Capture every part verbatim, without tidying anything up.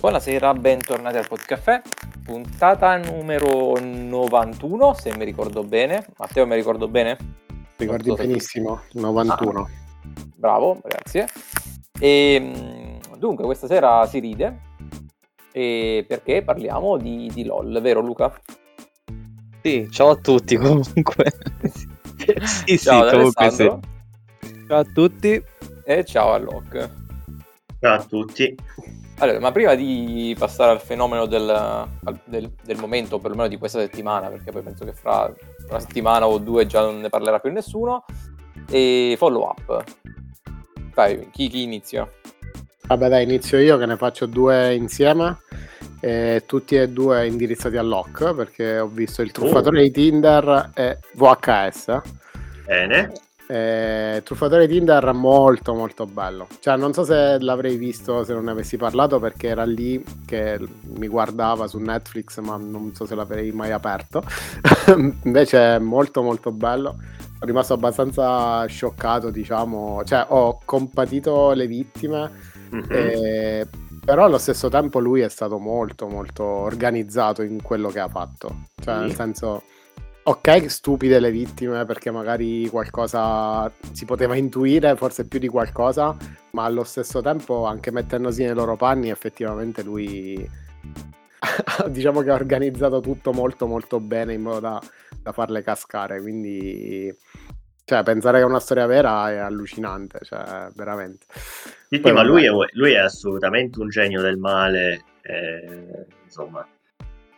Buonasera, bentornati al Podcaffè, puntata numero novantuno, se mi ricordo bene. Matteo, mi ricordo bene? Ricordi so benissimo, novantuno. Ah, bravo, grazie. E, dunque, questa sera si ride e perché parliamo di, di LOL, vero Luca? Sì, ciao a tutti comunque. sì, ciao sì, comunque sì. Ciao a tutti. E ciao a Locke. Ciao a tutti. Allora, ma prima di passare al fenomeno del, del, del momento, perlomeno di questa settimana, perché poi penso che fra una settimana o due già non ne parlerà più nessuno, e follow up. Dai, chi, chi inizia? Vabbè dai, inizio io che ne faccio due insieme, eh, tutti e due indirizzati a Locke, perché ho visto il truffatore uh. di Tinder e V H S. Bene. Eh, truffatore Tinder molto molto bello, cioè non so se l'avrei visto se non ne avessi parlato, perché era lì che mi guardava su Netflix, ma non so se l'avrei mai aperto. Invece è molto molto bello, sono rimasto abbastanza scioccato, diciamo, cioè ho compatito le vittime, mm-hmm. eh, però allo stesso tempo lui è stato molto molto organizzato in quello che ha fatto, cioè mm. nel senso, ok, stupide le vittime, perché magari qualcosa si poteva intuire, forse più di qualcosa, ma allo stesso tempo, anche mettendosi nei loro panni, effettivamente lui diciamo che ha organizzato tutto molto molto bene, in modo da, da farle cascare, quindi cioè pensare che una storia vera è allucinante, cioè veramente. Sì, poi, ma lui è, lui è assolutamente un genio del male, eh, insomma.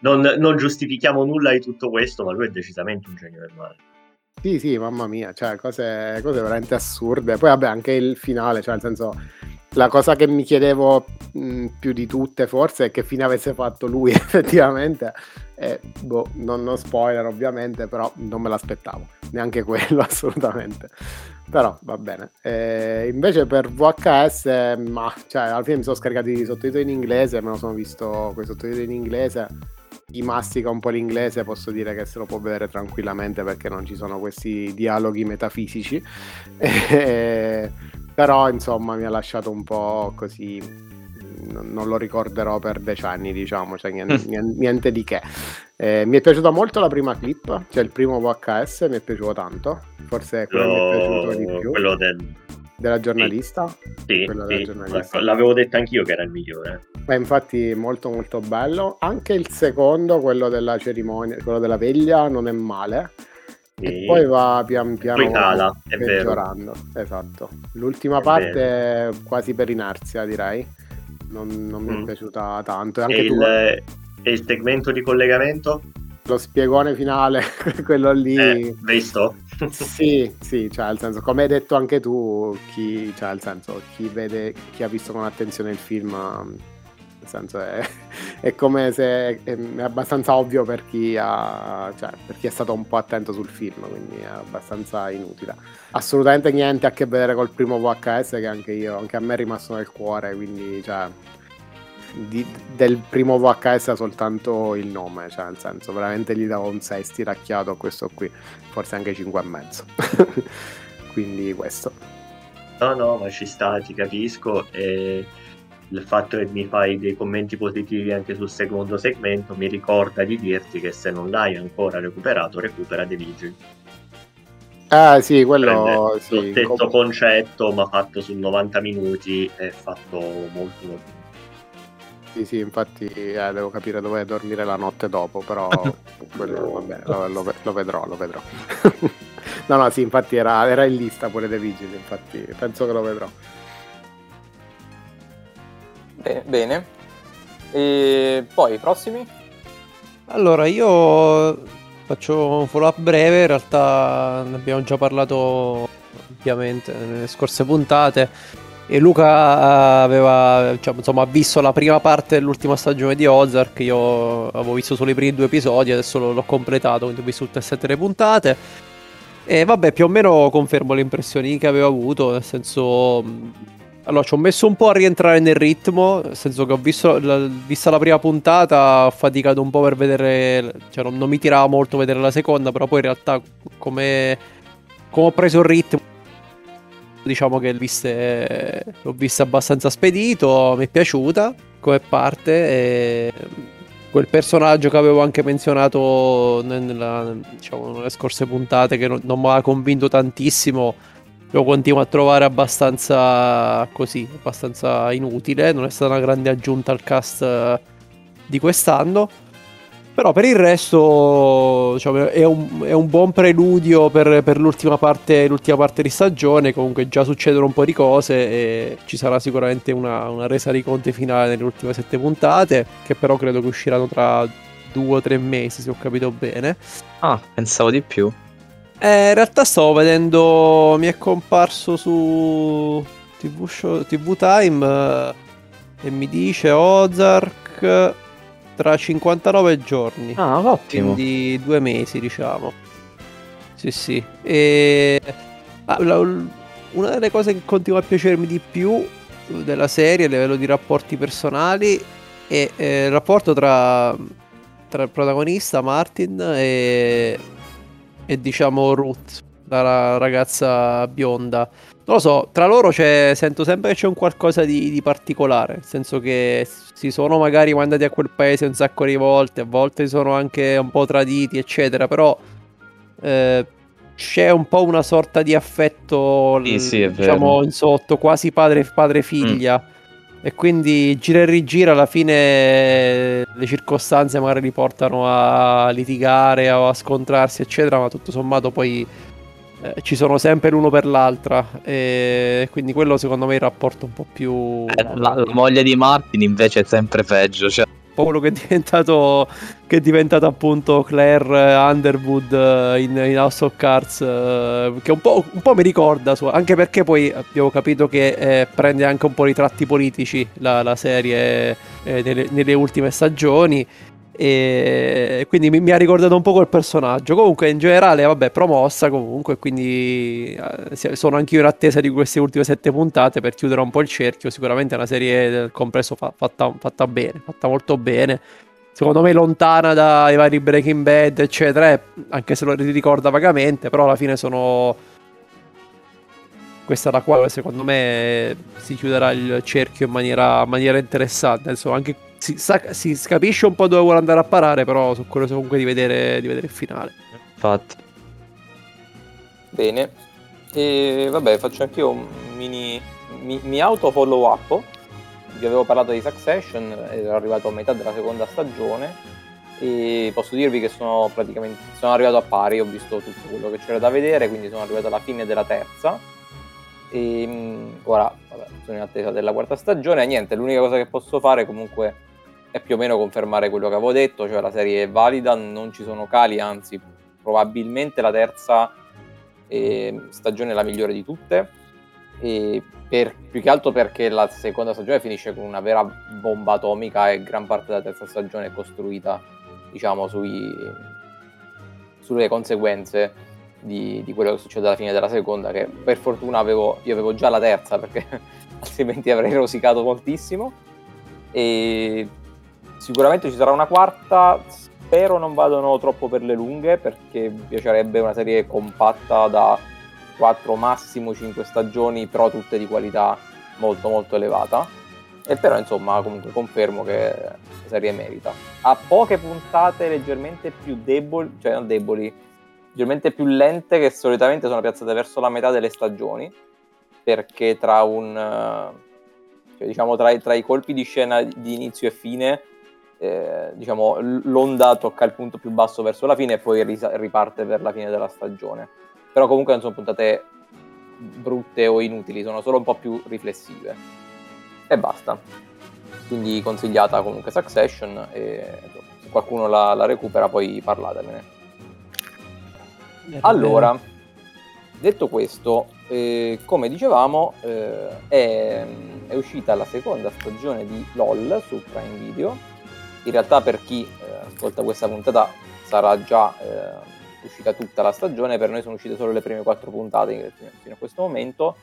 Non, non giustifichiamo nulla di tutto questo, ma lui è decisamente un genio del male. Sì, sì, mamma mia, cioè cose, cose veramente assurde. Poi vabbè, anche il finale, cioè nel senso, la cosa che mi chiedevo mh, più di tutte forse è che fine avesse fatto lui effettivamente. E, boh, non, non spoiler ovviamente, però non me l'aspettavo, neanche quello assolutamente. Però va bene. E invece per V H S, ma cioè alla fine mi sono scaricato i sottotitoli in inglese, me lo sono visto quei sottotitoli in inglese. Chi mastica un po' l'inglese posso dire che se lo può vedere tranquillamente, perché non ci sono questi dialoghi metafisici, e, però insomma mi ha lasciato un po' così, non, non lo ricorderò per decenni, diciamo, cioè niente, niente di che. Eh, mi è piaciuta molto la prima clip, cioè il primo V H S mi è piaciuto tanto, forse quello lo... mi è piaciuto di più, quello del... della giornalista, sì, sì, della sì. giornalista. L'avevo detto anch'io che era il migliore. Beh, infatti molto molto bello. Anche il secondo, quello della cerimonia, quello della veglia, non è male, sì. E poi va pian piano cala, peggiorando, esatto. L'ultima è parte vero. Quasi per inerzia, direi non, non mi è mm. piaciuta tanto. E anche e, tu, il, e il segmento di collegamento? Lo spiegone finale, quello lì, eh, visto? sì, sì, cioè nel senso, come hai detto anche tu, chi, cioè nel senso, chi vede, chi ha visto con attenzione il film, nel senso è, è come se è abbastanza ovvio per chi ha, cioè per chi è stato un po' attento sul film, quindi è abbastanza inutile. Assolutamente niente a che vedere col primo V H S, che anche io, anche a me è rimasto nel cuore, quindi cioè Di, del primo V H S soltanto il nome, cioè nel senso veramente gli davo un sei stiracchiato a questo qui, forse anche cinque e mezzo. Quindi questo. No no, ma ci sta, ti capisco, e il fatto che mi fai dei commenti positivi anche sul secondo segmento mi ricorda di dirti che se non l'hai ancora recuperato, recupera De Vigili. Ah sì, quello sì, lo stesso com- concetto ma fatto su novanta minuti, è fatto molto molto. Sì, sì, infatti eh, devo capire dove dormire la notte dopo, però quello, vabbè, lo, lo, lo vedrò, lo vedrò. No, no, sì, infatti era, era in lista pure De Vigili, infatti penso che lo vedrò. Bene, bene. E poi, prossimi? Allora, io faccio un follow-up breve, in realtà ne abbiamo già parlato ovviamente nelle scorse puntate. E Luca aveva, cioè, insomma, ha visto la prima parte dell'ultima stagione di Ozark. Io avevo visto solo i primi due episodi, adesso l'ho, l'ho completato, quindi ho visto tutte e sette le puntate. E vabbè, più o meno confermo le impressioni che avevo avuto, nel senso, allora ci ho messo un po' a rientrare nel ritmo, nel senso che ho visto la, vista la prima puntata, ho faticato un po' per vedere, cioè non, non mi tirava molto vedere la seconda, però poi in realtà come, come ho preso il ritmo, diciamo che l'ho vista abbastanza spedito, mi è piaciuta. come parte, e quel personaggio che avevo anche menzionato nella, diciamo, nelle scorse puntate, che non, non mi ha convinto tantissimo, lo continuo a trovare abbastanza così, abbastanza inutile, non è stata una grande aggiunta al cast di quest'anno. Però per il resto, diciamo, è, un, è un buon preludio per, per l'ultima parte l'ultima parte di stagione. Comunque già succedono un po' di cose e ci sarà sicuramente una, una resa di conti finale nelle ultime sette puntate, che però credo che usciranno tra due o tre mesi, se ho capito bene. Ah, pensavo di più. Eh, in realtà stavo vedendo, mi è comparso su tivù, show, tivù Time eh, e mi dice Ozark tra cinquantanove giorni. Ah, ottimo. Quindi due mesi, diciamo. Sì, sì. E ah, la, una delle cose che continua a piacermi di più della serie a livello di rapporti personali è eh, il rapporto tra, tra il protagonista Martin e, e diciamo Ruth, la ragazza bionda. Non lo so, tra loro c'è, sento sempre che c'è un qualcosa di, di particolare, nel senso che si sono magari mandati a quel paese un sacco di volte, a volte si sono anche un po' traditi, eccetera, però eh, c'è un po' una sorta di affetto, sì, l- sì, diciamo, in sotto, quasi padre, padre-figlia, mm. e quindi gira e rigira, alla fine le circostanze magari li portano a litigare o a scontrarsi, eccetera, ma tutto sommato poi ci sono sempre l'uno per l'altra, e quindi quello secondo me è il rapporto un po' più... Eh, la, la moglie di Martin invece è sempre peggio, cioè un po' quello che è diventato che è diventato appunto Claire Underwood in, in House of Cards, eh, che un po', un po' mi ricorda, su, anche perché poi abbiamo capito che eh, prende anche un po' i tratti politici la, la serie eh, nelle, nelle ultime stagioni, e quindi mi, mi ha ricordato un po' quel personaggio. Comunque in generale, vabbè, promossa comunque, quindi sono anch'io in attesa di queste ultime sette puntate per chiudere un po' il cerchio. Sicuramente è una serie compresso fa, fatta, fatta bene, fatta molto bene, secondo me lontana dai vari Breaking Bad eccetera, anche se lo ricorda vagamente, però alla fine sono questa è la quale secondo me si chiuderà il cerchio in maniera, in maniera interessante, insomma, anche Si, sa, si capisce un po' dove vuole andare a parare, però sono curioso comunque di vedere, di vedere il finale. Infatti. Bene. E vabbè, faccio anch'io un mini... Mi, mi auto follow up. Vi avevo parlato di Succession, ero arrivato a metà della seconda stagione e posso dirvi che sono praticamente... Sono arrivato a pari, ho visto tutto quello che c'era da vedere, quindi sono arrivato alla fine della terza. E ora, vabbè, sono in attesa della quarta stagione. Niente, l'unica cosa che posso fare comunque è più o meno confermare quello che avevo detto, cioè la serie è valida, non ci sono cali, anzi probabilmente la terza eh, stagione è la migliore di tutte, e per, più che altro perché la seconda stagione finisce con una vera bomba atomica e gran parte della terza stagione è costruita, diciamo, sui, sulle conseguenze Di, di quello che succede alla fine della seconda, che per fortuna avevo, io avevo già la terza, perché altrimenti avrei rosicato moltissimo. E sicuramente ci sarà una quarta, spero non vadano troppo per le lunghe, perché mi piacerebbe una serie compatta da quattro massimo cinque stagioni, però tutte di qualità molto molto elevata. E però insomma comunque confermo che la serie merita. Ha poche puntate leggermente più deboli, cioè non deboli, leggermente più lente, che solitamente sono piazzate verso la metà delle stagioni, perché tra un cioè, diciamo tra i, tra i colpi di scena di inizio e fine eh, diciamo l'onda tocca il punto più basso verso la fine e poi risa- riparte per la fine della stagione. Però comunque non sono puntate brutte o inutili, sono solo un po' più riflessive e basta. Quindi consigliata comunque Succession, e se qualcuno la, la recupera poi parlatemene. Allora, detto questo, eh, come dicevamo, eh, è, è uscita la seconda stagione di LOL su Prime Video. In realtà per chi eh, ascolta questa puntata sarà già eh, uscita tutta la stagione, per noi sono uscite solo le prime quattro puntate fino a questo momento.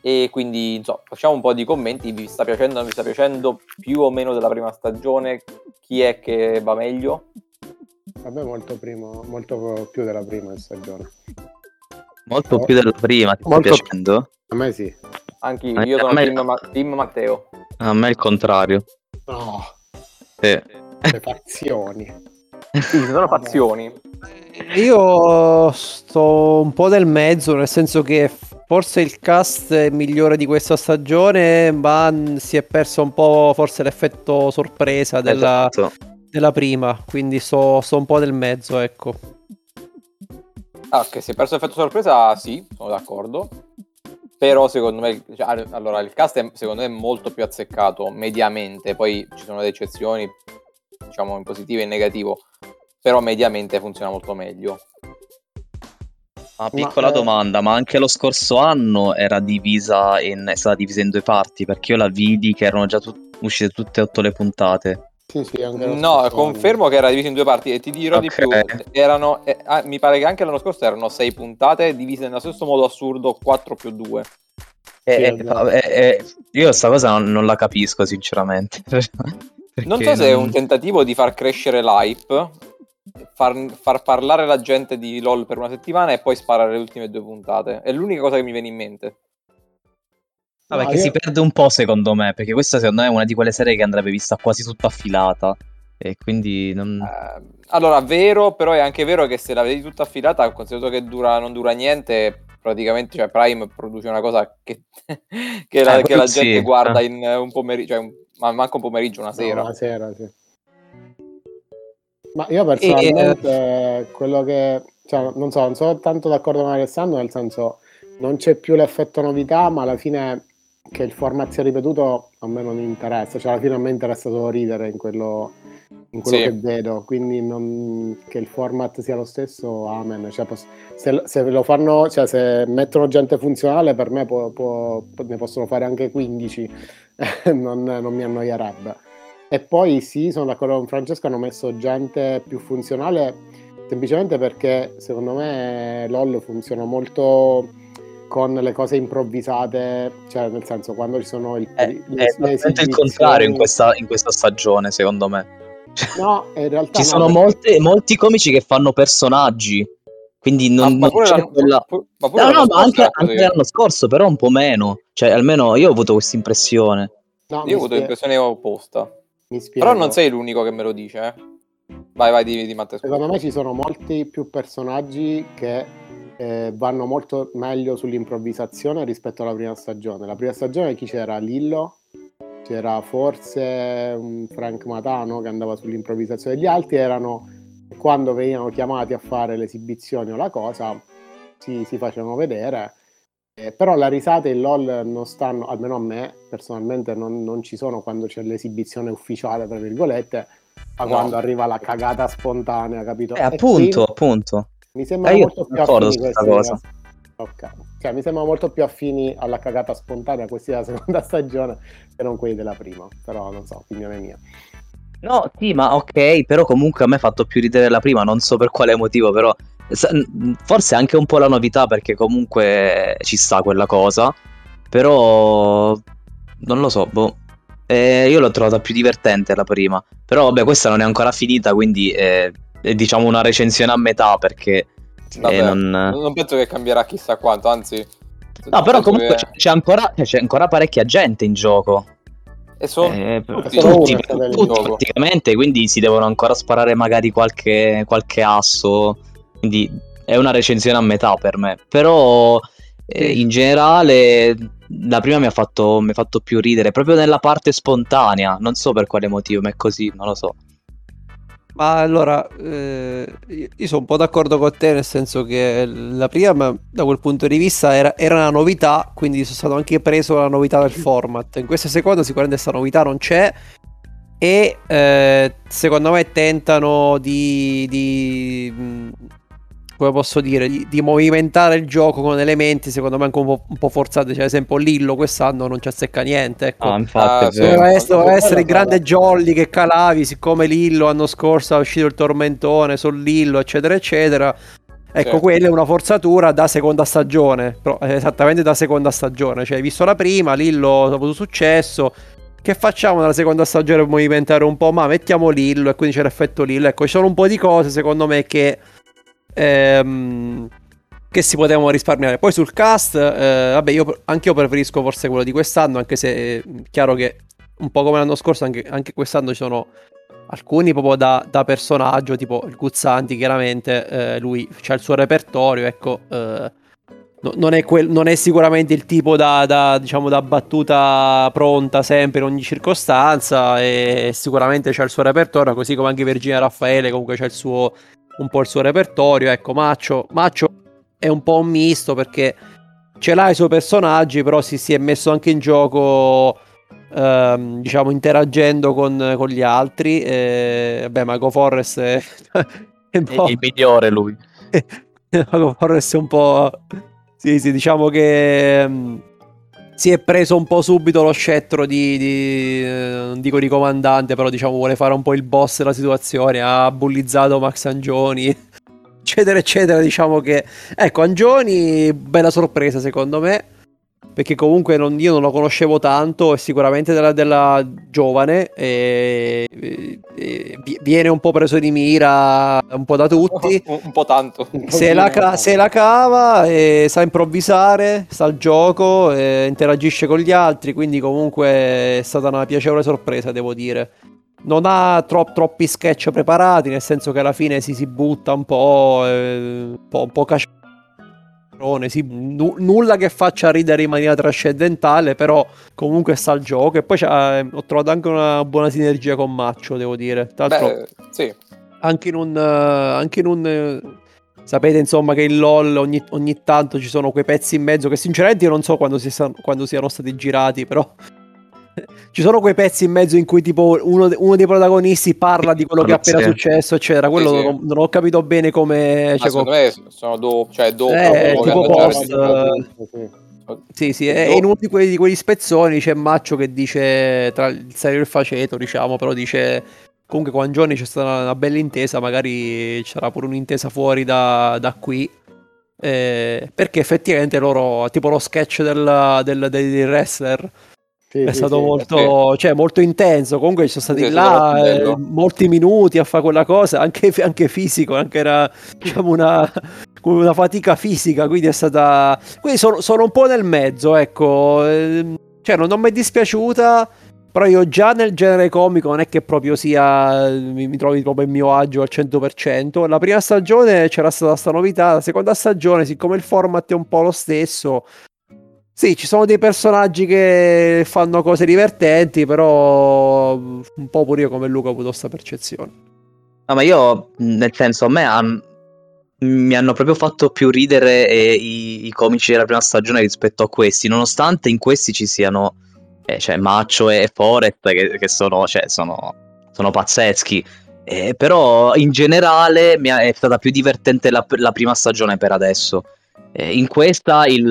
E quindi insomma, facciamo un po' di commenti, vi sta piacendo, non vi sta piacendo, più o meno della prima stagione, chi è che va meglio? A me molto, primo, molto più della prima stagione. Molto oh. più della prima, ti sta piacendo? A me sì. Anch'io, io sono team, il... ma- team Matteo. A me il contrario. No. Eh. Le fazioni. Sì, ci sono fazioni. Io sto un po' nel mezzo, nel senso che forse il cast migliore di questa stagione, ma si è perso un po' forse l'effetto sorpresa della, esatto. della prima, quindi sto, sto un po' nel mezzo, ecco. Ah, che si è perso l'effetto sorpresa, sì, sono d'accordo. Però secondo me, cioè, allora il cast è, secondo me è molto più azzeccato mediamente, poi ci sono le eccezioni, diciamo, in positivo e in negativo, però mediamente funziona molto meglio. Una piccola ma, eh... domanda, ma anche lo scorso anno era divisa in, è stata divisa in due parti, perché io la vidi che erano già tut- uscite tutte e otto le puntate. Sì, sì, no, confermo anno. Che era divisa in due parti e ti dirò okay. di più, erano, eh, ah, mi pare che anche l'anno scorso erano sei puntate divise nello stesso modo assurdo, quattro più due. Eh, sì, eh, eh, eh, io sta cosa non, non la capisco sinceramente. Non so non... se è un tentativo di far crescere l'hype, far, far parlare la gente di LOL per una settimana e poi sparare le ultime due puntate. È l'unica cosa che mi viene in mente. Vabbè, ah, che io... si perde un po' secondo me, perché questa secondo me è una di quelle serie che andrebbe vista quasi tutta affilata. E quindi non... uh, allora, vero, però è anche vero che se la vedi tutta affilata, considerato che dura, non dura niente, praticamente, cioè Prime produce una cosa che, che, la, eh, che la gente sì. guarda in un pomeriggio, cioè un... ma manca un pomeriggio, una sera. No, una sera, sì. Ma io personalmente e... quello che... Cioè, non so, non sono tanto d'accordo con Alessandro, nel senso non c'è più l'effetto novità, ma alla fine che il format sia ripetuto a me non interessa, cioè alla fine a me interessa solo ridere in quello, in quello sì. che vedo, quindi non, che il format sia lo stesso, amen. Cioè, se, se lo fanno, cioè se mettono gente funzionale per me può, può, ne possono fare anche quindici, non, non mi annoierebbe. E poi sì, sono d'accordo con Francesco, hanno messo gente più funzionale semplicemente perché secondo me LOL funziona molto con le cose improvvisate, cioè nel senso quando ci sono il, eh, le, è le il contrario in questa, in questa stagione secondo me, cioè, no, in realtà ci no, sono molte, molti comici che fanno personaggi, quindi non, ma, non pure c'è la, quella... pu- ma pure no no ma anche, anche l'anno scorso però un po' meno, cioè almeno io ho avuto questa impressione. No, io ho avuto l'impressione opposta, però non sei l'unico che me lo dice, eh. vai vai di, di Matteo. Secondo me ci sono molti più personaggi che Eh, vanno molto meglio sull'improvvisazione rispetto alla prima stagione. La prima stagione chi c'era? Lillo, c'era forse un Frank Matano che andava sull'improvvisazione, gli altri erano quando venivano chiamati a fare le esibizioni o la cosa si, si facevano vedere, eh, però la risata e il LOL non stanno, almeno a me personalmente non, non ci sono quando c'è l'esibizione ufficiale tra virgolette, ma no. quando arriva la cagata spontanea, capito? Eh, appunto, quindi... appunto mi sembra eh, molto più affini questa cosa. Okay. Cioè, mi sembra molto più affini alla cagata spontanea questi della seconda stagione che non quelli della prima, però non so, opinione mia. No, sì, ma ok, però comunque a me ha fatto più ridere la prima, non so per quale motivo, però forse anche un po' la novità, perché comunque ci sta quella cosa, però non lo so, boh. Eh, io l'ho trovata più divertente la prima, però vabbè, questa non è ancora finita, quindi eh, diciamo una recensione a metà, perché Vabbè, eh, non... non penso che cambierà chissà quanto, anzi no, però comunque che... c'è ancora c'è ancora parecchia gente in gioco e sono eh, tutti, tutti, tutti gioco. Praticamente, quindi si devono ancora sparare magari qualche qualche asso, quindi è una recensione a metà per me, però eh, in generale la prima mi ha fatto mi ha fatto più ridere proprio nella parte spontanea, non so per quale motivo, ma è così, non lo so. Ma allora, eh, io sono un po' d'accordo con te, nel senso che la prima, da quel punto di vista, era, era una novità, quindi sono stato anche preso la novità del format. In questa seconda sicuramente questa novità non c'è e eh, secondo me tentano di, di come posso dire, di, di movimentare il gioco con elementi secondo me anche un po', un po' forzati, cioè ad esempio Lillo quest'anno non ci azzecca niente, ecco. Ah, infatti, ah, sì. doveva essere, doveva essere il grande jolly che calavi, siccome Lillo l'anno scorso è uscito il tormentone su Lillo eccetera eccetera, ecco, certo. Quella è una forzatura da seconda stagione, però esattamente da seconda stagione, cioè hai visto la prima, Lillo ha avuto successo, che facciamo nella seconda stagione per movimentare un po', ma mettiamo Lillo e quindi c'è l'effetto Lillo, ecco, ci sono un po' di cose secondo me che Ehm, che si potevano risparmiare. Poi sul cast eh, vabbè, io anche io preferisco forse quello di quest'anno, anche se è chiaro che un po' come l'anno scorso, anche, anche quest'anno ci sono alcuni proprio da, da personaggio, tipo il Guzzanti, chiaramente, eh, lui c'ha il suo repertorio, ecco, eh, no, non, è quel, non è sicuramente il tipo da, da, diciamo, da battuta pronta sempre in ogni circostanza, e sicuramente c'ha il suo repertorio, così come anche Virginia Raffaele comunque c'ha il suo, un po' il suo repertorio, ecco. Maccio, Maccio è un po' un misto, perché ce l'ha i suoi personaggi, però si, si è messo anche in gioco, ehm, diciamo, interagendo con, con gli altri. E, vabbè, Mago Forrest è, è, è il migliore, lui. Mago Forrest è un po'... Sì, sì, diciamo che mh, si è preso un po' subito lo scettro di, di eh, non dico di comandante, però diciamo vuole fare un po' il boss della situazione, ha bullizzato Max Angioni, eccetera eccetera. Diciamo che, ecco, Angioni, bella sorpresa secondo me, perché comunque non, io non lo conoscevo tanto, è sicuramente della, della giovane, e, e, e viene un po' preso di mira un po' da tutti, un, un po' tanto un po se, la ca- se la cava, e sa improvvisare, sa il gioco, e interagisce con gli altri, quindi comunque è stata una piacevole sorpresa, devo dire. Non ha tro- troppi sketch preparati, nel senso che alla fine si, si butta un po', eh, un po', un po' cacciarone, si, n- nulla che faccia ridere in maniera trascendentale, però comunque sta il gioco. E poi eh, ho trovato anche una buona sinergia con Maccio, devo dire. Tanto, beh, sì. Anche in un... Uh, anche in un uh, sapete insomma che in LOL ogni, ogni tanto ci sono quei pezzi in mezzo, che sinceramente io non so quando, si sa- quando siano stati girati, però... Ci sono quei pezzi in mezzo in cui tipo uno, uno dei protagonisti parla di quello che è appena successo, eccetera. Quello sì, sì. Non, non ho capito bene come. Cioè, secondo come... me sono dopo, cioè dopo. Eh, tipo post. Uh... Sì, sì. E in uno di quelli, di quegli spezzoni c'è Maccio che dice tra il serio e il faceto, diciamo, però dice comunque con Angioni c'è stata una, una bella intesa, magari c'era pure un'intesa fuori da, da qui. Eh, perché effettivamente loro, tipo lo sketch del, del, del wrestler. Sì, è sì, stato sì, molto, sì. Cioè, molto intenso. Comunque ci sono stati sì, là eh, molti minuti a fare quella cosa, anche, anche fisico, anche era diciamo una, una fatica fisica. Quindi è stata. Quindi sono, sono un po' nel mezzo, ecco. Cioè, non, non mi è dispiaciuta. Però io già nel genere comico non è che proprio sia. Mi, mi trovi proprio il mio agio al cento per cento. La prima stagione c'era stata sta novità. La seconda stagione, siccome il format è un po' lo stesso. Sì, ci sono dei personaggi che fanno cose divertenti, però un po' pure io come Luca ho avuto questa percezione. No, ma io, nel senso, a me han, mi hanno proprio fatto più ridere eh, i, i comici della prima stagione rispetto a questi, nonostante in questi ci siano eh, cioè Maccio e Forrest che, che sono, cioè, sono, sono pazzeschi. Eh, però in generale mi è stata più divertente la, la prima stagione per adesso. In questa il,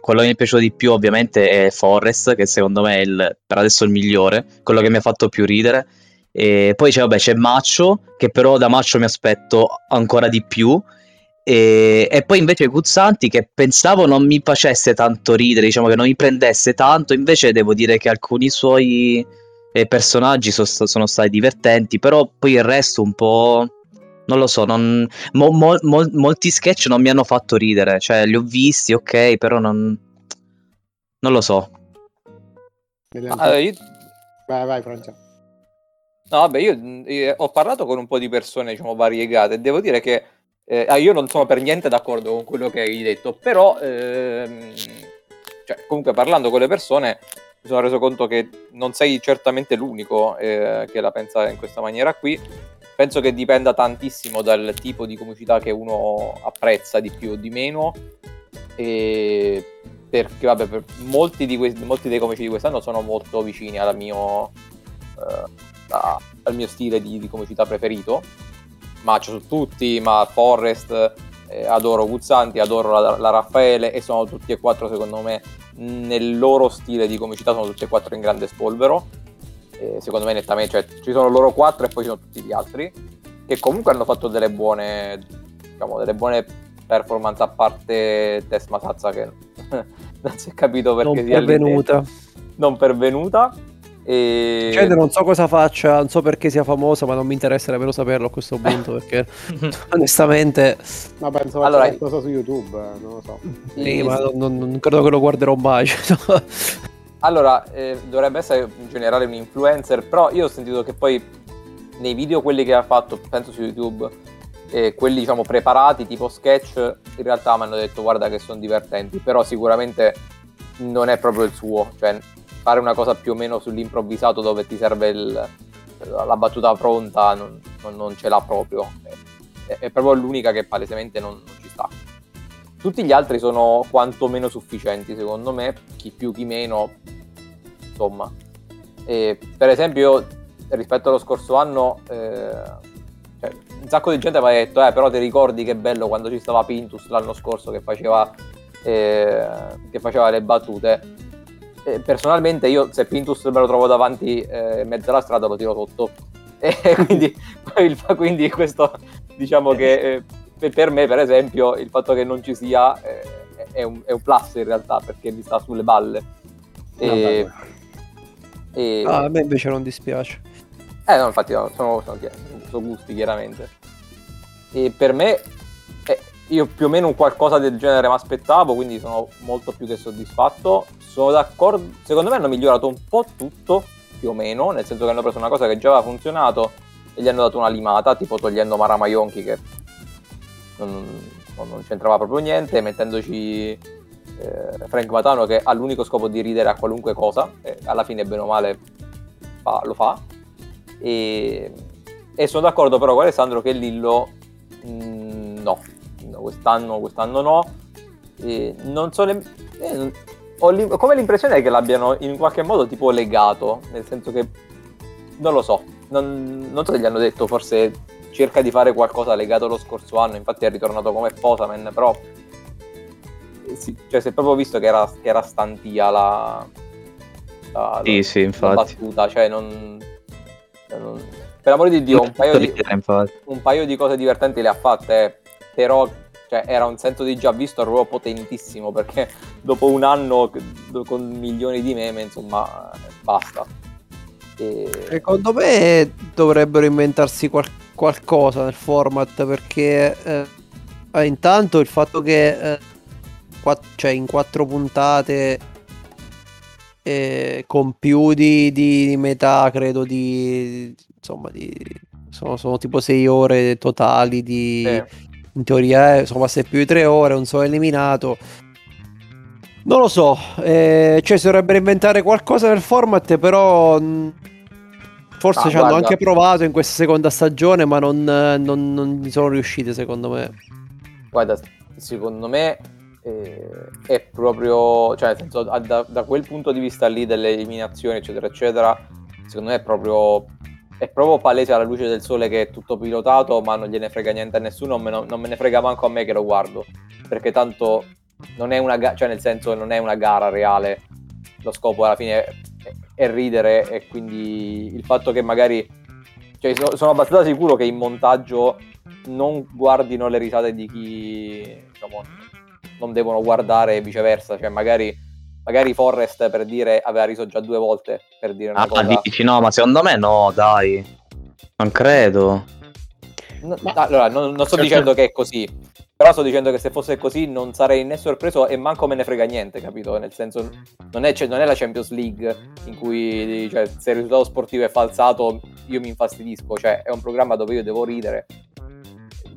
quello che mi è piaciuto di più ovviamente è Forrest, che secondo me è il, per adesso il migliore, quello che mi ha fatto più ridere. E poi c'è, vabbè, c'è Maccio, che però da Maccio mi aspetto ancora di più. E, e poi invece Guzzanti, che pensavo non mi facesse tanto ridere, diciamo che non mi prendesse tanto, invece devo dire che alcuni suoi personaggi so, sono stati divertenti, però poi il resto un po'... Non lo so, non... Mol, mol, mol, molti sketch non mi hanno fatto ridere, cioè li ho visti, ok, però non... Non lo so. Allora, io... Vai, vai, Francia. No, vabbè, io, io ho parlato con un po' di persone, diciamo, variegate, e devo dire che eh, io non sono per niente d'accordo con quello che hai detto, però, ehm, cioè, comunque parlando con le persone mi sono reso conto che non sei certamente l'unico eh, che la pensa in questa maniera qui. Penso che dipenda tantissimo dal tipo di comicità che uno apprezza di più o di meno, e perché vabbè, per molti, di que- molti dei comici di quest'anno sono molto vicini alla mio, eh, a- al mio stile di, di comicità preferito. Maccio su tutti, ma Forrest, eh, adoro Guzzanti, adoro la, la Raffaele, e sono tutti e quattro secondo me nel loro stile di comicità, sono tutti e quattro in grande spolvero. Secondo me nettamente, cioè ci sono loro quattro e poi ci sono tutti gli altri che comunque hanno fatto delle buone, diciamo, delle buone performance, a parte Tess Masazza che non si è capito perché non sia pervenuta non pervenuta e... Cioè, non so cosa faccia, non so perché sia famosa, ma non mi interessa nemmeno saperlo a questo punto perché onestamente ma penso che allora... qualcosa su YouTube, non lo so. Sì, sì, ma sì. Non, non credo che lo guarderò mai. Allora, eh, dovrebbe essere in generale un influencer, però io ho sentito che poi nei video quelli che ha fatto, penso su YouTube, eh, quelli diciamo preparati tipo sketch, in realtà mi hanno detto guarda che sono divertenti, però sicuramente non è proprio il suo, cioè fare una cosa più o meno sull'improvvisato dove ti serve il, la battuta pronta non, non ce l'ha proprio, è, è proprio l'unica che palesemente non, non ci sta. Tutti gli altri sono quantomeno sufficienti, secondo me, chi più chi meno, insomma. E per esempio, rispetto allo scorso anno, eh, cioè, un sacco di gente mi ha detto, eh, però ti ricordi che bello quando ci stava Pintus l'anno scorso che faceva, eh, che faceva le battute? E personalmente io, se Pintus me lo trovo davanti eh, in mezzo alla strada, lo tiro sotto. E quindi, quindi questo, diciamo che... Eh, per me, per esempio, il fatto che non ci sia eh, è, un, è un plus in realtà, perché mi sta sulle balle. E, e... Ah, a me invece non dispiace. Eh no, infatti no, sono, sono, sono gusti, chiaramente. E per me, eh, io più o meno un qualcosa del genere mi aspettavo, quindi sono molto più che soddisfatto. Sono d'accordo, secondo me hanno migliorato un po' tutto, più o meno, nel senso che hanno preso una cosa che già aveva funzionato e gli hanno dato una limata, tipo togliendo Mara Maionchi che... Non, non c'entrava proprio niente, mettendoci eh, Frank Matano che ha l'unico scopo di ridere a qualunque cosa e alla fine bene o male fa, lo fa e, e sono d'accordo però con Alessandro che Lillo mh, no, no quest'anno, quest'anno no e non so ne, eh, ho l'im- come l'impressione che l'abbiano in qualche modo tipo legato, nel senso che non lo so, non, non so se gli hanno detto forse cerca di fare qualcosa legato allo scorso anno, infatti è ritornato come Posaman, però sì, cioè si è proprio visto che era, che era stantia la, la, sì, la, sì, infatti. La battuta, cioè non, non, per amore di Dio un paio di, un paio di cose divertenti le ha fatte, eh, però cioè, era un senso di già visto proprio potentissimo, perché dopo un anno con milioni di meme, insomma, basta. E... secondo me dovrebbero inventarsi qualcosa qualcosa nel format, perché eh, intanto il fatto che eh, quatt- cioè in quattro puntate eh, con più di, di metà credo di insomma di sono, sono tipo sei ore totali di sì. In teoria eh, insomma se più di tre ore non so eliminato, non lo so, eh, cioè si dovrebbe inventare qualcosa nel format, però mh, forse ah, ci hanno guarda. Anche provato in questa seconda stagione, ma non, non, non sono riuscite, secondo me. Guarda, secondo me eh, è proprio... Cioè, nel senso, da, da quel punto di vista lì delle eliminazioni, eccetera, eccetera, secondo me è proprio... È proprio palese alla luce del sole che è tutto pilotato, ma non gliene frega niente a nessuno, me no, non me ne frega manco a me che lo guardo. Perché tanto non è una... Cioè, nel senso, non è una gara reale. Lo scopo alla fine... È, e ridere, e quindi il fatto che magari cioè so, sono abbastanza sicuro che in montaggio non guardino le risate di chi diciamo, non devono guardare e viceversa, cioè magari magari Forrest per dire aveva riso già due volte per dire una ah, cosa dici, no ma secondo me no dai non credo no, ma... allora non, non sto certo. dicendo che è così, però sto dicendo che se fosse così non sarei né sorpreso e manco me ne frega niente, capito? Nel senso, non è, non è la Champions League in cui cioè, se il risultato sportivo è falsato io mi infastidisco, cioè è un programma dove io devo ridere,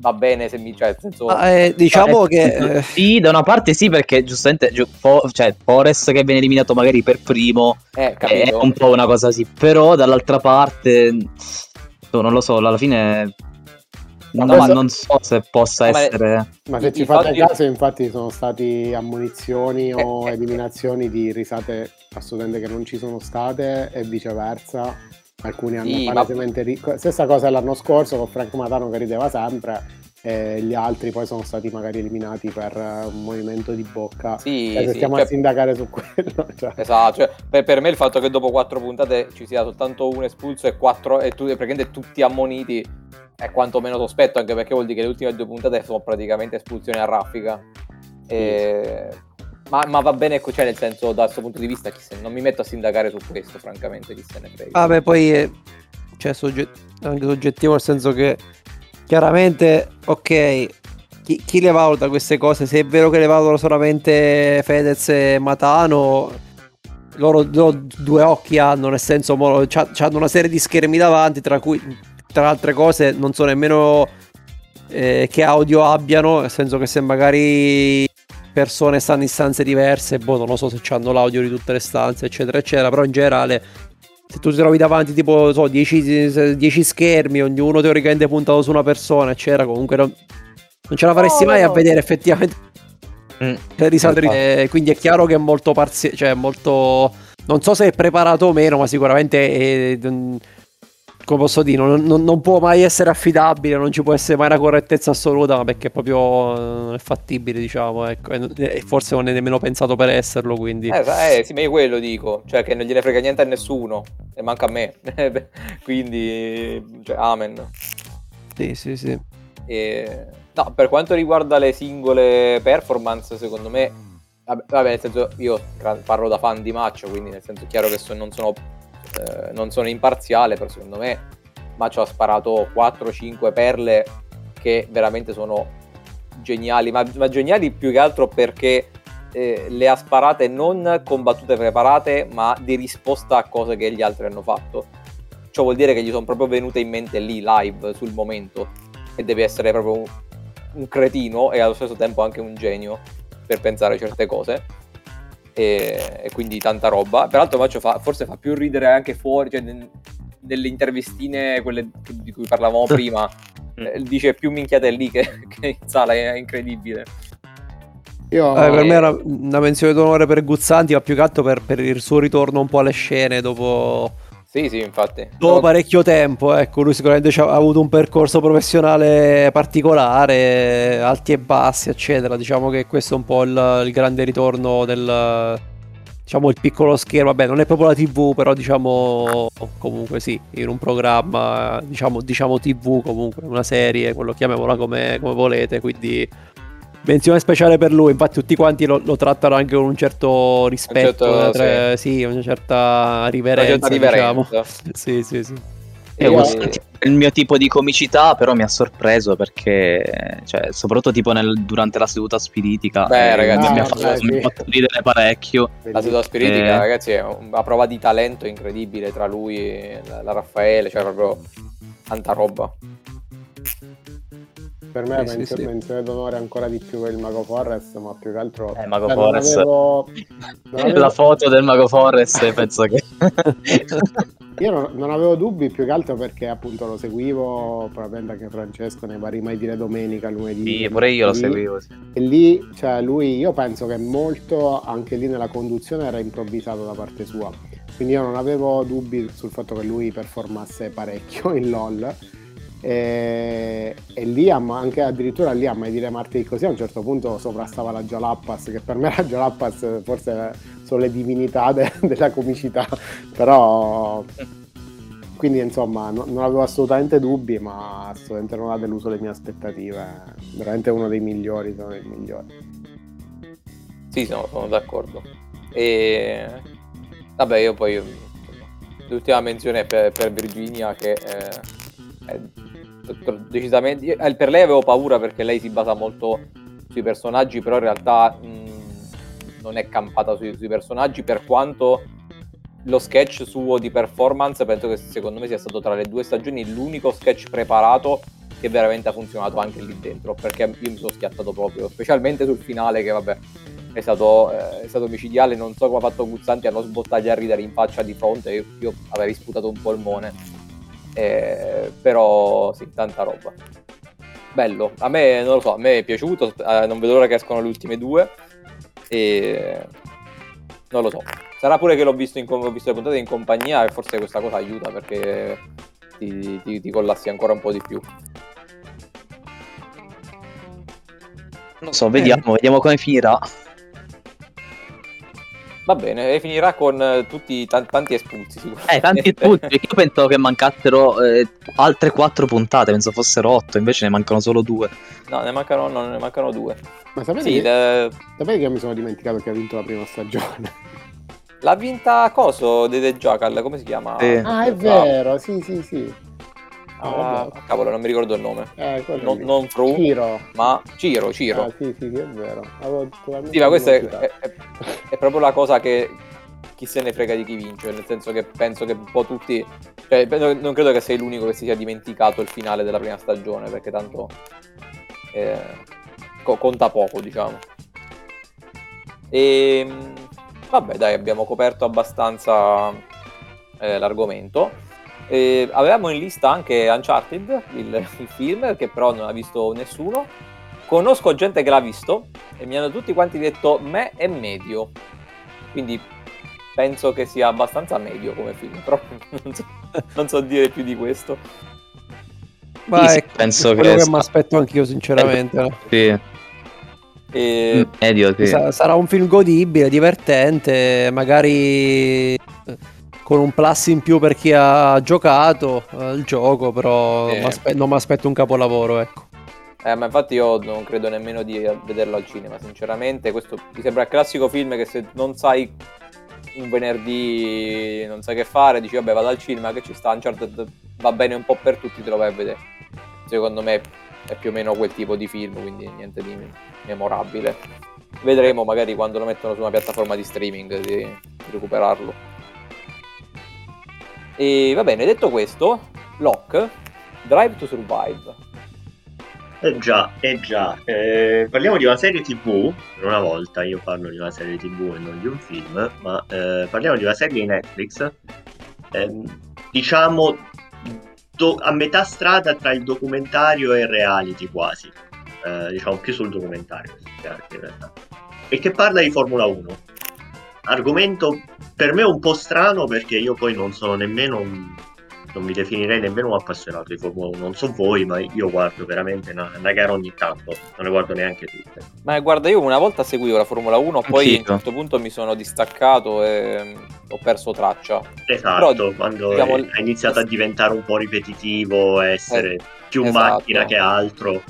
va bene se mi... Cioè, nel senso, ah, eh, diciamo eh, che... Sì, da una parte sì, perché giustamente gi- po- cioè, Forrest che viene eliminato magari per primo eh, è un po' una cosa sì, però dall'altra parte... No, non lo so, alla fine... Ma, no, questo... ma non so se possa ma essere ma se ci fate io... caso infatti sono stati ammonizioni o eh, eliminazioni eh, di risate assolutamente che non ci sono state e viceversa, alcuni hanno sì, palesemente ma... stessa cosa l'anno scorso con Frank Matano che rideva sempre e gli altri poi sono stati magari eliminati per un movimento di bocca sì, cioè, se sì, stiamo cioè... a sindacare su quello cioè. Esatto, cioè, per, per me il fatto che dopo quattro puntate ci sia soltanto un espulso e quattro e tu, praticamente tutti ammoniti è quantomeno sospetto, anche perché vuol dire che le ultime due puntate sono praticamente espulsioni a raffica e... sì. ma, ma va bene, cioè nel senso da questo punto di vista chi se... non mi metto a sindacare su questo, francamente chi se ne frega. Vabbè ah, poi è cioè, sogget... anche soggettivo nel senso che chiaramente, ok, chi, chi le valuta queste cose? Se è vero che le valutano solamente Fedez e Matano, loro, loro due occhi hanno, nel senso hanno una serie di schermi davanti, tra cui tra altre cose non so nemmeno eh, che audio abbiano, nel senso che se magari persone stanno in stanze diverse, boh, non lo so se hanno l'audio di tutte le stanze eccetera eccetera, però in generale se tu ti trovi davanti tipo so dieci schermi, ognuno teoricamente puntato su una persona eccetera, comunque non, non ce la faresti oh, mai no. a vedere effettivamente mm. le risate, eh, quindi è chiaro che è molto parziale, cioè molto, non so se è preparato o meno, ma sicuramente è, come posso dire, non, non, non può mai essere affidabile, non ci può essere mai una correttezza assoluta, ma perché proprio non è fattibile, diciamo, ecco, e forse non è nemmeno pensato per esserlo, quindi eh, eh sì, ma io quello dico, cioè che non gliene frega niente a nessuno e manca a me quindi cioè, amen. Sì sì sì e... no, per quanto riguarda le singole performance, secondo me vabbè, vabbè nel senso, io parlo da fan di Maccio, quindi nel senso è chiaro che so, non sono Eh, non sono imparziale, però secondo me Maccio ha sparato quattro cinque perle che veramente sono geniali, ma, ma geniali più che altro perché eh, le ha sparate non con battute preparate, ma di risposta a cose che gli altri hanno fatto. Ciò vuol dire che gli sono proprio venute in mente lì, live, sul momento, e devi essere proprio un, un cretino e allo stesso tempo anche un genio per pensare certe cose. E, e quindi tanta roba. Peraltro Maccio fa, forse fa più ridere anche fuori, cioè n- nelle intervistine quelle di cui parlavamo prima eh, dice più minchiate lì che, che in sala, è incredibile. Io... Eh, per me è una, una menzione d'onore per Guzzanti, ma più che altro per, per il suo ritorno un po' alle scene dopo sì sì infatti dopo no. parecchio tempo, ecco, lui sicuramente ha avuto un percorso professionale particolare, alti e bassi eccetera, diciamo che questo è un po' il, il grande ritorno del, diciamo, il piccolo schermo, vabbè non è proprio la tivù, però diciamo comunque sì, in un programma diciamo diciamo tivù, comunque una serie, quello chiamiamola come, come volete, quindi menzione speciale per lui, infatti tutti quanti lo, lo trattano anche con un certo rispetto, un certo, tre, sì. sì, una certa riverenza, una certa riverenza. Diciamo. Sì, sì, sì. E io... il mio tipo di comicità però mi ha sorpreso perché, cioè, soprattutto tipo nel, durante la seduta spiritica, beh, ragazzi, no, mi, no, ha fatto, beh, sì. mi ha fatto ridere parecchio. La seduta spiritica, e... ragazzi, è una prova di talento incredibile tra lui e la, la Raffaele, cioè proprio tanta roba. Per me eh, penso, sì, sì. menzione d'onore ancora di più il Mago Forrest, ma più che altro eh, Mago eh, Forrest. Non avevo... non avevo... la foto del Mago Forrest penso che io non, non avevo dubbi, più che altro perché appunto lo seguivo probabilmente anche Francesco nei vari mai dire domenica, lunedì, sì, pure io lo seguivo, sì. E lì, cioè lui, io penso che molto anche lì nella conduzione era improvvisato da parte sua, quindi io non avevo dubbi sul fatto che lui performasse parecchio in LOL. E, e lì anche addirittura lì a mai dire martedì così a un certo punto sovrastava la Jalapas, che per me la Jalapas forse sono le divinità de- della comicità, però quindi insomma no, non avevo assolutamente dubbi, ma assolutamente non ha deluso le mie aspettative, veramente uno dei migliori, sono dei migliori. Sì, sono, sono d'accordo. E vabbè, io poi l'ultima menzione è per, per Virginia che eh... decisamente per lei avevo paura perché lei si basa molto sui personaggi, però in realtà mh, non è campata sui, sui personaggi, per quanto lo sketch suo di performance penso che secondo me sia stato tra le due stagioni l'unico sketch preparato che veramente ha funzionato anche lì dentro, perché io mi sono schiattato proprio, specialmente sul finale che vabbè è stato, eh, è stato omicidiale, non so come ha fatto Guzzanti a non sbottargli a ridere in faccia di fronte, io, io avrei sputato un polmone. Eh, però sì, tanta roba, bello, a me non lo so, a me è piaciuto, eh, non vedo l'ora che escono le ultime due e non lo so, sarà pure che l'ho visto in, ho visto le puntate in compagnia e forse questa cosa aiuta perché ti, ti, ti collassi ancora un po' di più, non so, vediamo eh. vediamo come finirà. Va bene, e finirà con tutti t- tanti espulsi sicuramente. Eh, tanti espulsi, io penso che mancassero eh, altre quattro puntate, penso fossero otto, invece ne mancano solo due. No, ne mancano, no, ne mancano due. Ma sapete, sì, che, le... sapete che mi sono dimenticato che ha vinto la prima stagione? L'ha vinta coso, Dede Jackal, come si chiama? Eh. Ah, è vero, sì, sì, sì. Ah, ah, cavolo, non mi ricordo il nome. Eh, no, non Fru, Ciro. ma Ciro, Ciro. Ah, sì, sì, sì, è vero. Allora, sì, ma questa è, è, è proprio la cosa che, chi se ne frega di chi vince, nel senso che penso che un po' tutti, cioè, non credo che sei l'unico che si sia dimenticato il finale della prima stagione, perché tanto eh, co- conta poco, diciamo. E vabbè, dai, abbiamo coperto abbastanza eh, l'argomento. Eh, avevamo in lista anche Uncharted, il, il film, che però non ha visto nessuno. Conosco gente che l'ha visto e mi hanno tutti quanti detto me è medio, quindi penso che sia abbastanza medio come film, però non so, non so dire più di questo. Ma sì, ecco, penso quello che, che mi aspetto anch'io sinceramente. Eh, sì. E... medio, sì. Sa- sarà un film godibile, divertente, magari con un plus in più per chi ha giocato eh, il gioco, però eh. m'aspe- non mi aspetto un capolavoro, ecco. Eh, ma infatti io non credo nemmeno di vederlo al cinema, sinceramente. Questo mi sembra il classico film che se non sai un venerdì non sai che fare, dici vabbè vado al cinema che ci sta, Uncharted va bene un po' per tutti, te lo vai a vedere. Secondo me è più o meno quel tipo di film, quindi niente di memorabile. Vedremo magari quando lo mettono su una piattaforma di streaming di recuperarlo. E va bene, detto questo, Locke, Drive to Survive. Eh già, eh già, eh, parliamo di una serie tv, per una volta io parlo di una serie tv e non di un film, ma eh, parliamo di una serie Netflix, eh, diciamo do- a metà strada tra il documentario e il reality quasi, eh, diciamo più sul documentario in realtà, e che parla di Formula uno, argomento per me un po' strano perché io poi non sono nemmeno un... non mi definirei nemmeno un appassionato di Formula uno, non so voi, ma io guardo veramente una, una gara ogni tanto, non le guardo neanche tutte. Ma guarda, io una volta seguivo la Formula uno, poi sì, a un certo punto mi sono distaccato e ho perso traccia. Esatto, però, quando diciamo, è, è iniziato a diventare un po' ripetitivo, essere eh, più esatto. macchina che altro.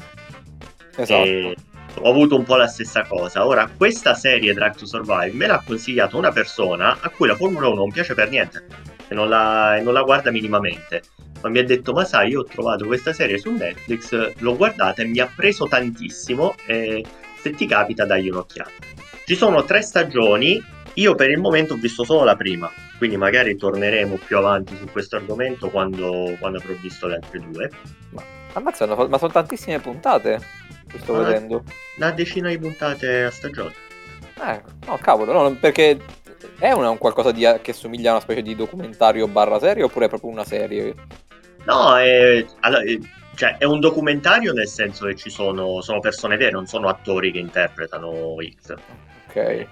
Esatto. E ho avuto un po' la stessa cosa. Ora, questa serie Drive to Survive me l'ha consigliato una persona a cui la Formula uno non piace per niente. E non, la, e non la guarda minimamente, ma mi ha detto ma sai io ho trovato questa serie su Netflix, l'ho guardata e mi ha preso tantissimo, e se ti capita dagli un'occhiata. Ci sono tre stagioni, io per il momento ho visto solo la prima, quindi magari torneremo più avanti su questo argomento quando, quando avrò visto le altre due. Ma ammazza, ma sono tantissime puntate, sto una, vedendo una decina di puntate a stagione. Eh, no cavolo, no, perché è un qualcosa di, che somiglia a una specie di documentario barra serie oppure è proprio una serie? No, è, allora, è, cioè, è un documentario nel senso che ci sono, sono persone vere, non sono attori che interpretano X. Ok.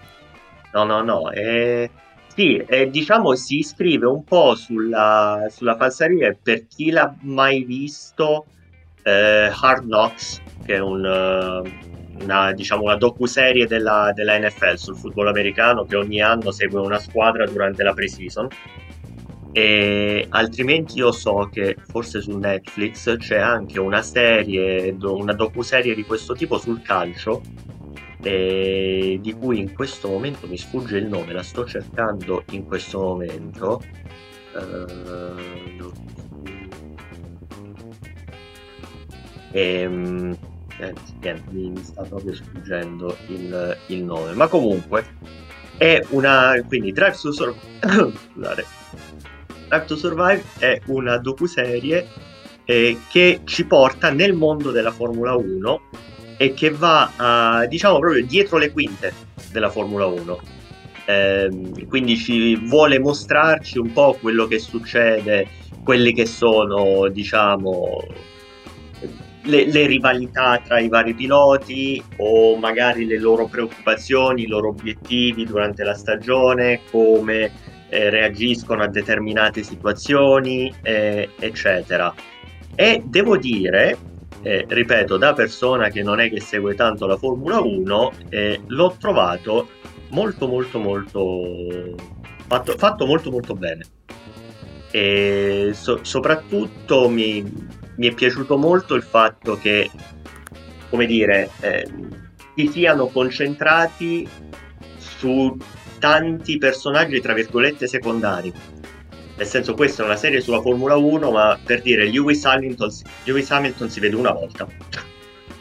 No, no, no. È, sì, è, diciamo si iscrive un po' sulla, sulla falsariga, per chi l'ha mai visto, eh, Hard Knocks, che è un... Uh, Una, diciamo una docuserie della, della N F L sul football americano che ogni anno segue una squadra durante la pre-season, e altrimenti io so che forse su Netflix c'è anche una serie, una docuserie di questo tipo sul calcio, e di cui in questo momento mi sfugge il nome, la sto cercando in questo momento. Uh, ehm Eh, niente, mi sta proprio sfuggendo il, il nome, ma comunque è una, quindi Drive to Survive Drive to Survive è una docuserie eh, che ci porta nel mondo della Formula uno e che va eh, diciamo proprio dietro le quinte della Formula uno, eh, quindi ci vuole mostrarci un po' quello che succede, quelli che sono diciamo Le, le rivalità tra i vari piloti, o magari le loro preoccupazioni, i loro obiettivi durante la stagione, come eh, reagiscono a determinate situazioni, eh, eccetera. E devo dire, eh, ripeto, da persona che non è che segue tanto la Formula uno, eh, l'ho trovato molto molto molto fatto, fatto molto molto bene, e so, soprattutto mi Mi è piaciuto molto il fatto che, come dire, eh, si siano concentrati su tanti personaggi, tra virgolette, secondari. Nel senso, questa è una serie sulla Formula uno, ma per dire, Lewis Hamilton, Lewis Hamilton si vede una volta.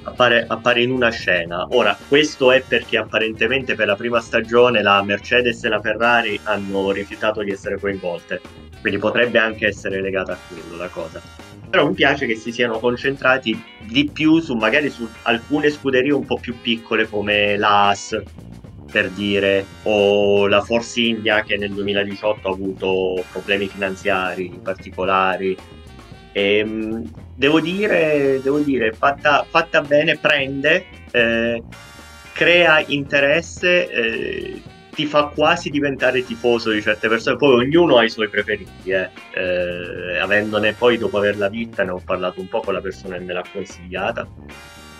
appare, appare in una scena. Ora, questo è perché apparentemente per la prima stagione la Mercedes e la Ferrari hanno rifiutato di essere coinvolte, quindi potrebbe anche essere legata a quello la cosa. Però mi piace che si siano concentrati di più su magari su alcune scuderie un po' più piccole come la Haas, per dire, o la Force India, che nel duemiladiciotto ha avuto problemi finanziari particolari. E, devo dire, devo dire fatta, fatta bene, prende, eh, crea interesse, eh, ti fa quasi diventare tifoso di certe persone. Poi ognuno ha i suoi preferiti, eh. Eh, avendone poi, dopo averla vista, ne ho parlato un po' con la persona che me l'ha consigliata.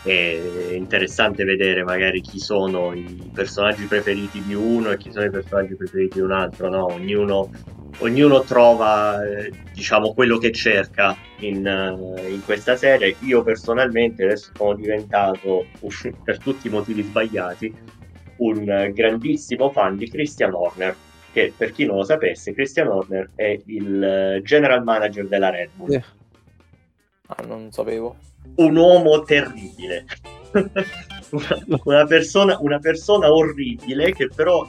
È interessante vedere magari chi sono i personaggi preferiti di uno e chi sono i personaggi preferiti di un altro, no? Ognuno, ognuno trova, eh, diciamo, quello che cerca in, in questa serie. Io personalmente adesso sono diventato, per tutti i motivi sbagliati, un grandissimo fan di Christian Horner, che, per chi non lo sapesse, Christian Horner è il general manager della Red Bull. Yeah. Ah, non sapevo. Un uomo terribile, una, una, persona, una persona orribile che però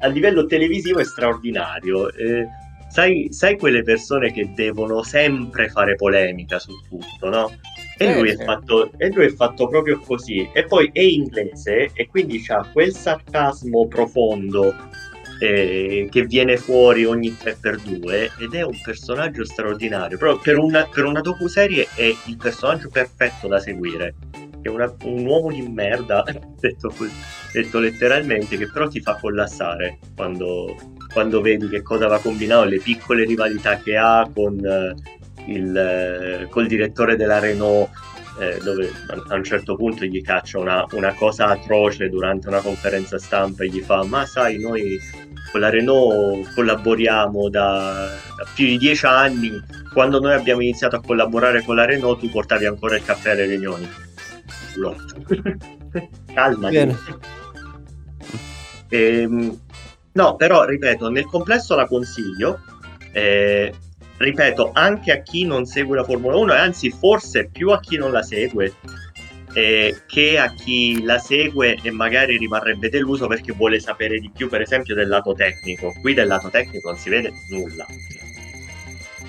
a livello televisivo è straordinario. Eh, sai, sai quelle persone che devono sempre fare polemica su tutto, no? E lui, eh, è fatto, e lui è fatto proprio così. E poi è inglese e quindi c'ha quel sarcasmo profondo, eh, che viene fuori ogni tre per due, ed è un personaggio straordinario. Però per una, per una docuserie è il personaggio perfetto da seguire. È una, un uomo di merda, detto, detto letteralmente, che però ti fa collassare quando, quando vedi che cosa va combinato, le piccole rivalità che ha con il, col direttore della Renault, eh, dove a un certo punto gli caccia una, una cosa atroce durante una conferenza stampa e gli fa: ma sai, noi con la Renault collaboriamo da, da più di dieci anni. Quando noi abbiamo iniziato a collaborare con la Renault, tu portavi ancora il caffè alle riunioni. No. Calmati. Ehm, no, però ripeto, nel complesso la consiglio. Eh, ripeto, anche a chi non segue la Formula uno, e anzi forse più a chi non la segue, eh, che a chi la segue e magari rimarrebbe deluso perché vuole sapere di più, per esempio, del lato tecnico. Qui del lato tecnico non si vede nulla.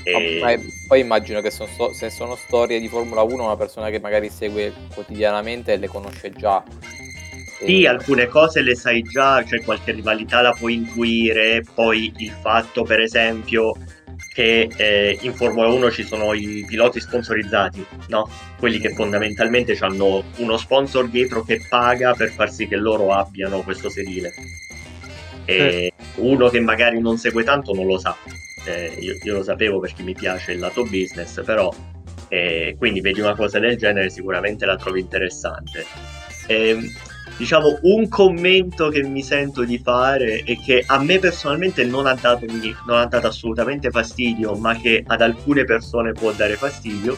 E... Ma poi immagino che sono sto- se sono storie di Formula uno, una persona che magari segue quotidianamente le conosce già. E... Sì, alcune cose le sai già, cioè qualche rivalità la puoi intuire. Poi il fatto, per esempio, che eh, in Formula uno ci sono i piloti sponsorizzati, no? Quelli che fondamentalmente hanno uno sponsor dietro che paga per far sì che loro abbiano questo sedile. E eh. uno che magari non segue tanto non lo sa. Eh, io, io lo sapevo perché mi piace il lato business, però eh, quindi vedi una cosa del genere, sicuramente la trovi interessante. Eh, diciamo, un commento che mi sento di fare e che a me personalmente non ha dato, non ha dato assolutamente fastidio, ma che ad alcune persone può dare fastidio,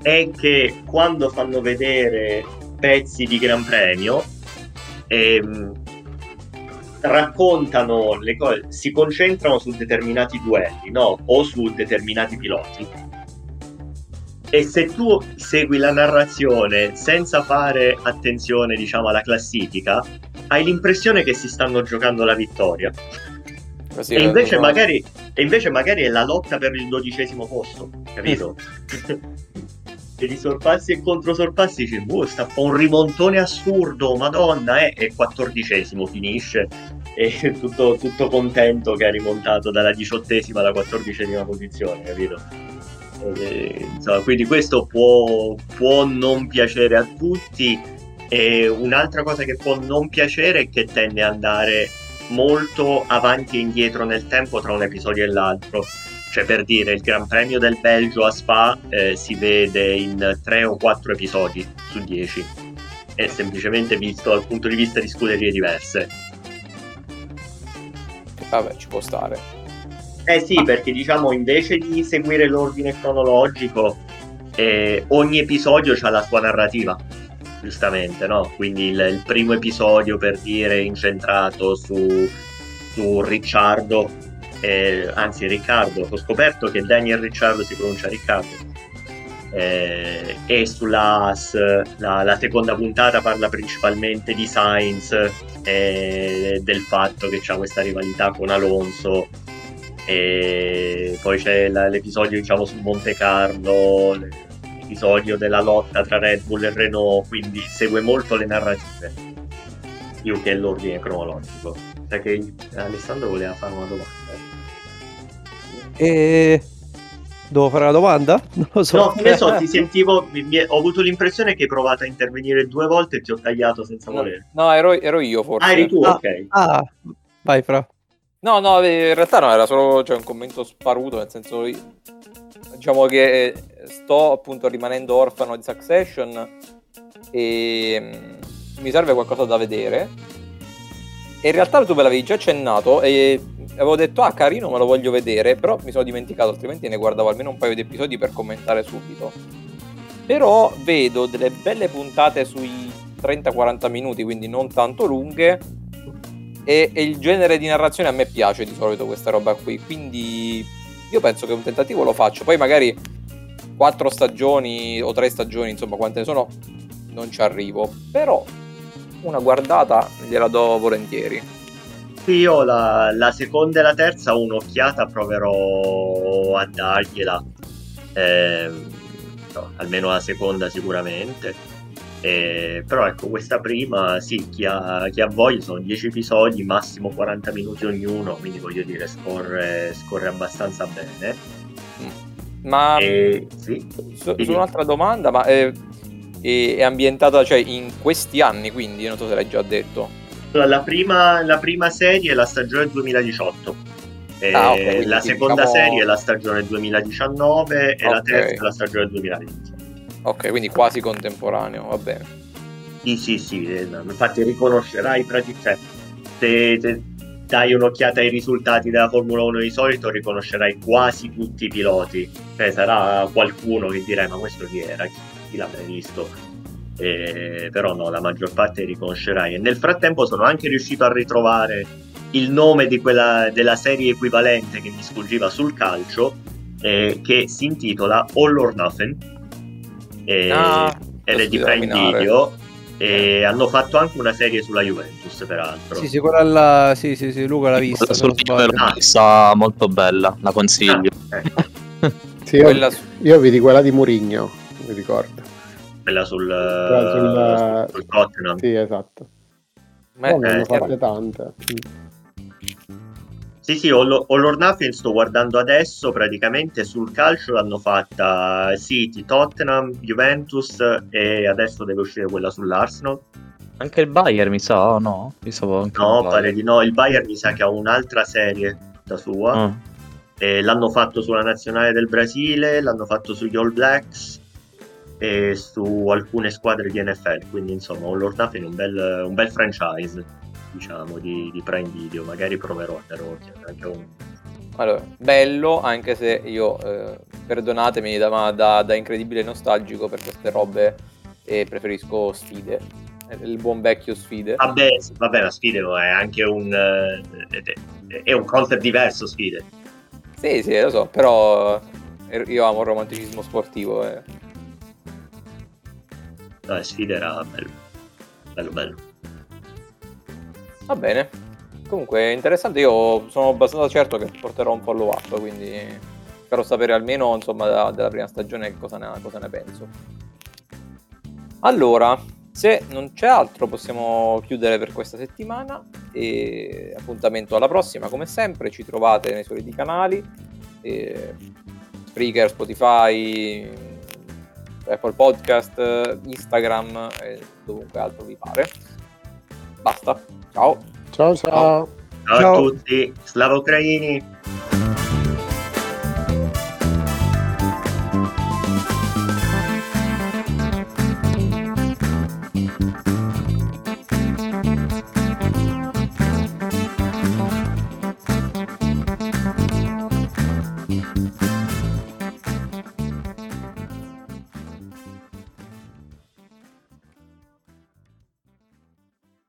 è che quando fanno vedere pezzi di Gran Premio ehm, raccontano le cose, si concentrano su determinati duelli, no? O su determinati piloti, e se tu segui la narrazione senza fare attenzione, diciamo, alla classifica, hai l'impressione che si stanno giocando la vittoria. Ma sì, e invece non... magari e invece magari è la lotta per il dodicesimo posto, capito? E di sorpassi e controsorpassi c'è, boh, stappa un rimontone assurdo, madonna, eh, e quattordicesimo finisce, e tutto, tutto contento che ha rimontato dalla diciottesima alla quattordicesima posizione, capito? E, insomma, quindi questo può, può non piacere a tutti. E un'altra cosa che può non piacere è che tende ad andare molto avanti e indietro nel tempo tra un episodio e l'altro. Cioè, per dire, il Gran Premio del Belgio a Spa eh, si vede in tre o quattro episodi su dieci. È semplicemente visto dal punto di vista di scuderie diverse. Vabbè, ci può stare. Eh sì, perché diciamo, invece di seguire l'ordine cronologico, eh, ogni episodio ha la sua narrativa, giustamente, no? Quindi il, il primo episodio, per dire, è incentrato su, su Ricciardo. Eh, anzi Riccardo, ho scoperto che Daniel Ricciardo si pronuncia Riccardo, eh, e sulla Us la, la seconda puntata parla principalmente di Sainz e del fatto che c'ha questa rivalità con Alonso, e poi c'è la, l'episodio diciamo su Monte Carlo, l'episodio della lotta tra Red Bull e Renault, quindi segue molto le narrative più che l'ordine cronologico. Perché Alessandro voleva fare una domanda. E... devo fare la domanda? Non lo so. No, che ne so, ti sentivo. Mi, mi, ho avuto l'impressione che hai provato a intervenire due volte e ti ho tagliato senza volere. No, no ero, ero io forse. Ah, eri tu, ah, ok. Ah, vai, Fra. No, no, in realtà no, era solo cioè, un commento sparuto, nel senso, diciamo che sto appunto rimanendo orfano di Succession e mi serve qualcosa da vedere. E in realtà tu me l'avevi già accennato e avevo detto ah carino me lo voglio vedere, però mi sono dimenticato, altrimenti ne guardavo almeno un paio di episodi per commentare subito. Però vedo delle belle puntate sui trenta quaranta minuti, quindi non tanto lunghe, e, e il genere di narrazione a me piace di solito, questa roba qui, quindi io penso che un tentativo lo faccio. Poi magari quattro stagioni o tre stagioni, insomma quante ne sono, non ci arrivo, però una guardata gliela do volentieri. Sì, io la, la seconda e la terza un'occhiata proverò a dargliela, eh, no, almeno la seconda sicuramente, eh, però ecco questa prima sì, chi ha, chi ha voglia, sono dieci episodi, massimo quaranta minuti ognuno, quindi voglio dire scorre, scorre abbastanza bene. Ma eh, sì, su, su un'altra domanda, ma eh... e è ambientata cioè in questi anni, quindi non so se l'hai già detto. La prima, la prima serie è la stagione duemiladiciotto, e ah, okay, la seconda diciamo... serie è la stagione duemiladiciannove, e okay. La terza è la stagione duemilaventi. Ok, quindi quasi contemporaneo, va bene. Sì, sì, sì, infatti riconoscerai praticamente, se, se dai un'occhiata ai risultati della Formula uno di solito riconoscerai quasi tutti i piloti, cioè sarà qualcuno che dirà ma questo chi era? Chi l'avrei visto, eh, però no, la maggior parte riconoscerai. E nel frattempo sono anche riuscito a ritrovare il nome di quella, della serie equivalente che mi sfuggiva sul calcio, eh, che si intitola All or Nothing, eh, ah, ed è di Prime Video, e hanno fatto anche una serie sulla Juventus peraltro. Sì sì, quella la... sì, sì, sì, Luca l'ha vista, l'ho vista, molto bella, la consiglio. Ah, ecco. Sì, io, quella... io vedi quella di Mourinho, mi ricordo quella sul, quella sul, sul Tottenham. Sì, esatto. Ma no, eh, ne ho fatte eh, tante. Sì, sì, All or Nothing sto guardando adesso, praticamente sul calcio l'hanno fatta City, Tottenham, Juventus, e adesso deve uscire quella sull'Arsenal. Anche il Bayern mi sa, o no? Mi sa anche no, pare di no, il Bayern mi sa che ha un'altra serie da sua. Mm. E l'hanno fatto sulla nazionale del Brasile, l'hanno fatto sugli All Blacks e su alcune squadre di N F L, quindi insomma All or Nothing un bel, un bel franchise diciamo di, di Prime Video, magari proverò a dare un'occhiata anche un... Allora, bello, anche se io eh, perdonatemi da, da, da incredibile nostalgico per queste robe, e eh, preferisco sfide, il buon vecchio sfide. Vabbè, vabbè, la sfide è anche un eh, è un concept diverso, sfide. Sì, sì, lo so, però io amo il romanticismo sportivo, eh. No, sfida era bello, bello, bello. Va bene, comunque interessante, io sono abbastanza certo che porterò un follow up, quindi spero sapere almeno insomma da, della prima stagione cosa ne, cosa ne penso. Allora, se non c'è altro possiamo chiudere per questa settimana, e appuntamento alla prossima come sempre. Ci trovate nei soliti canali, e... Spreaker, Spotify, Apple Podcast, Instagram e dovunque altro vi pare. Basta, ciao. Ciao ciao. Ciao, ciao a tutti, slava ucraini.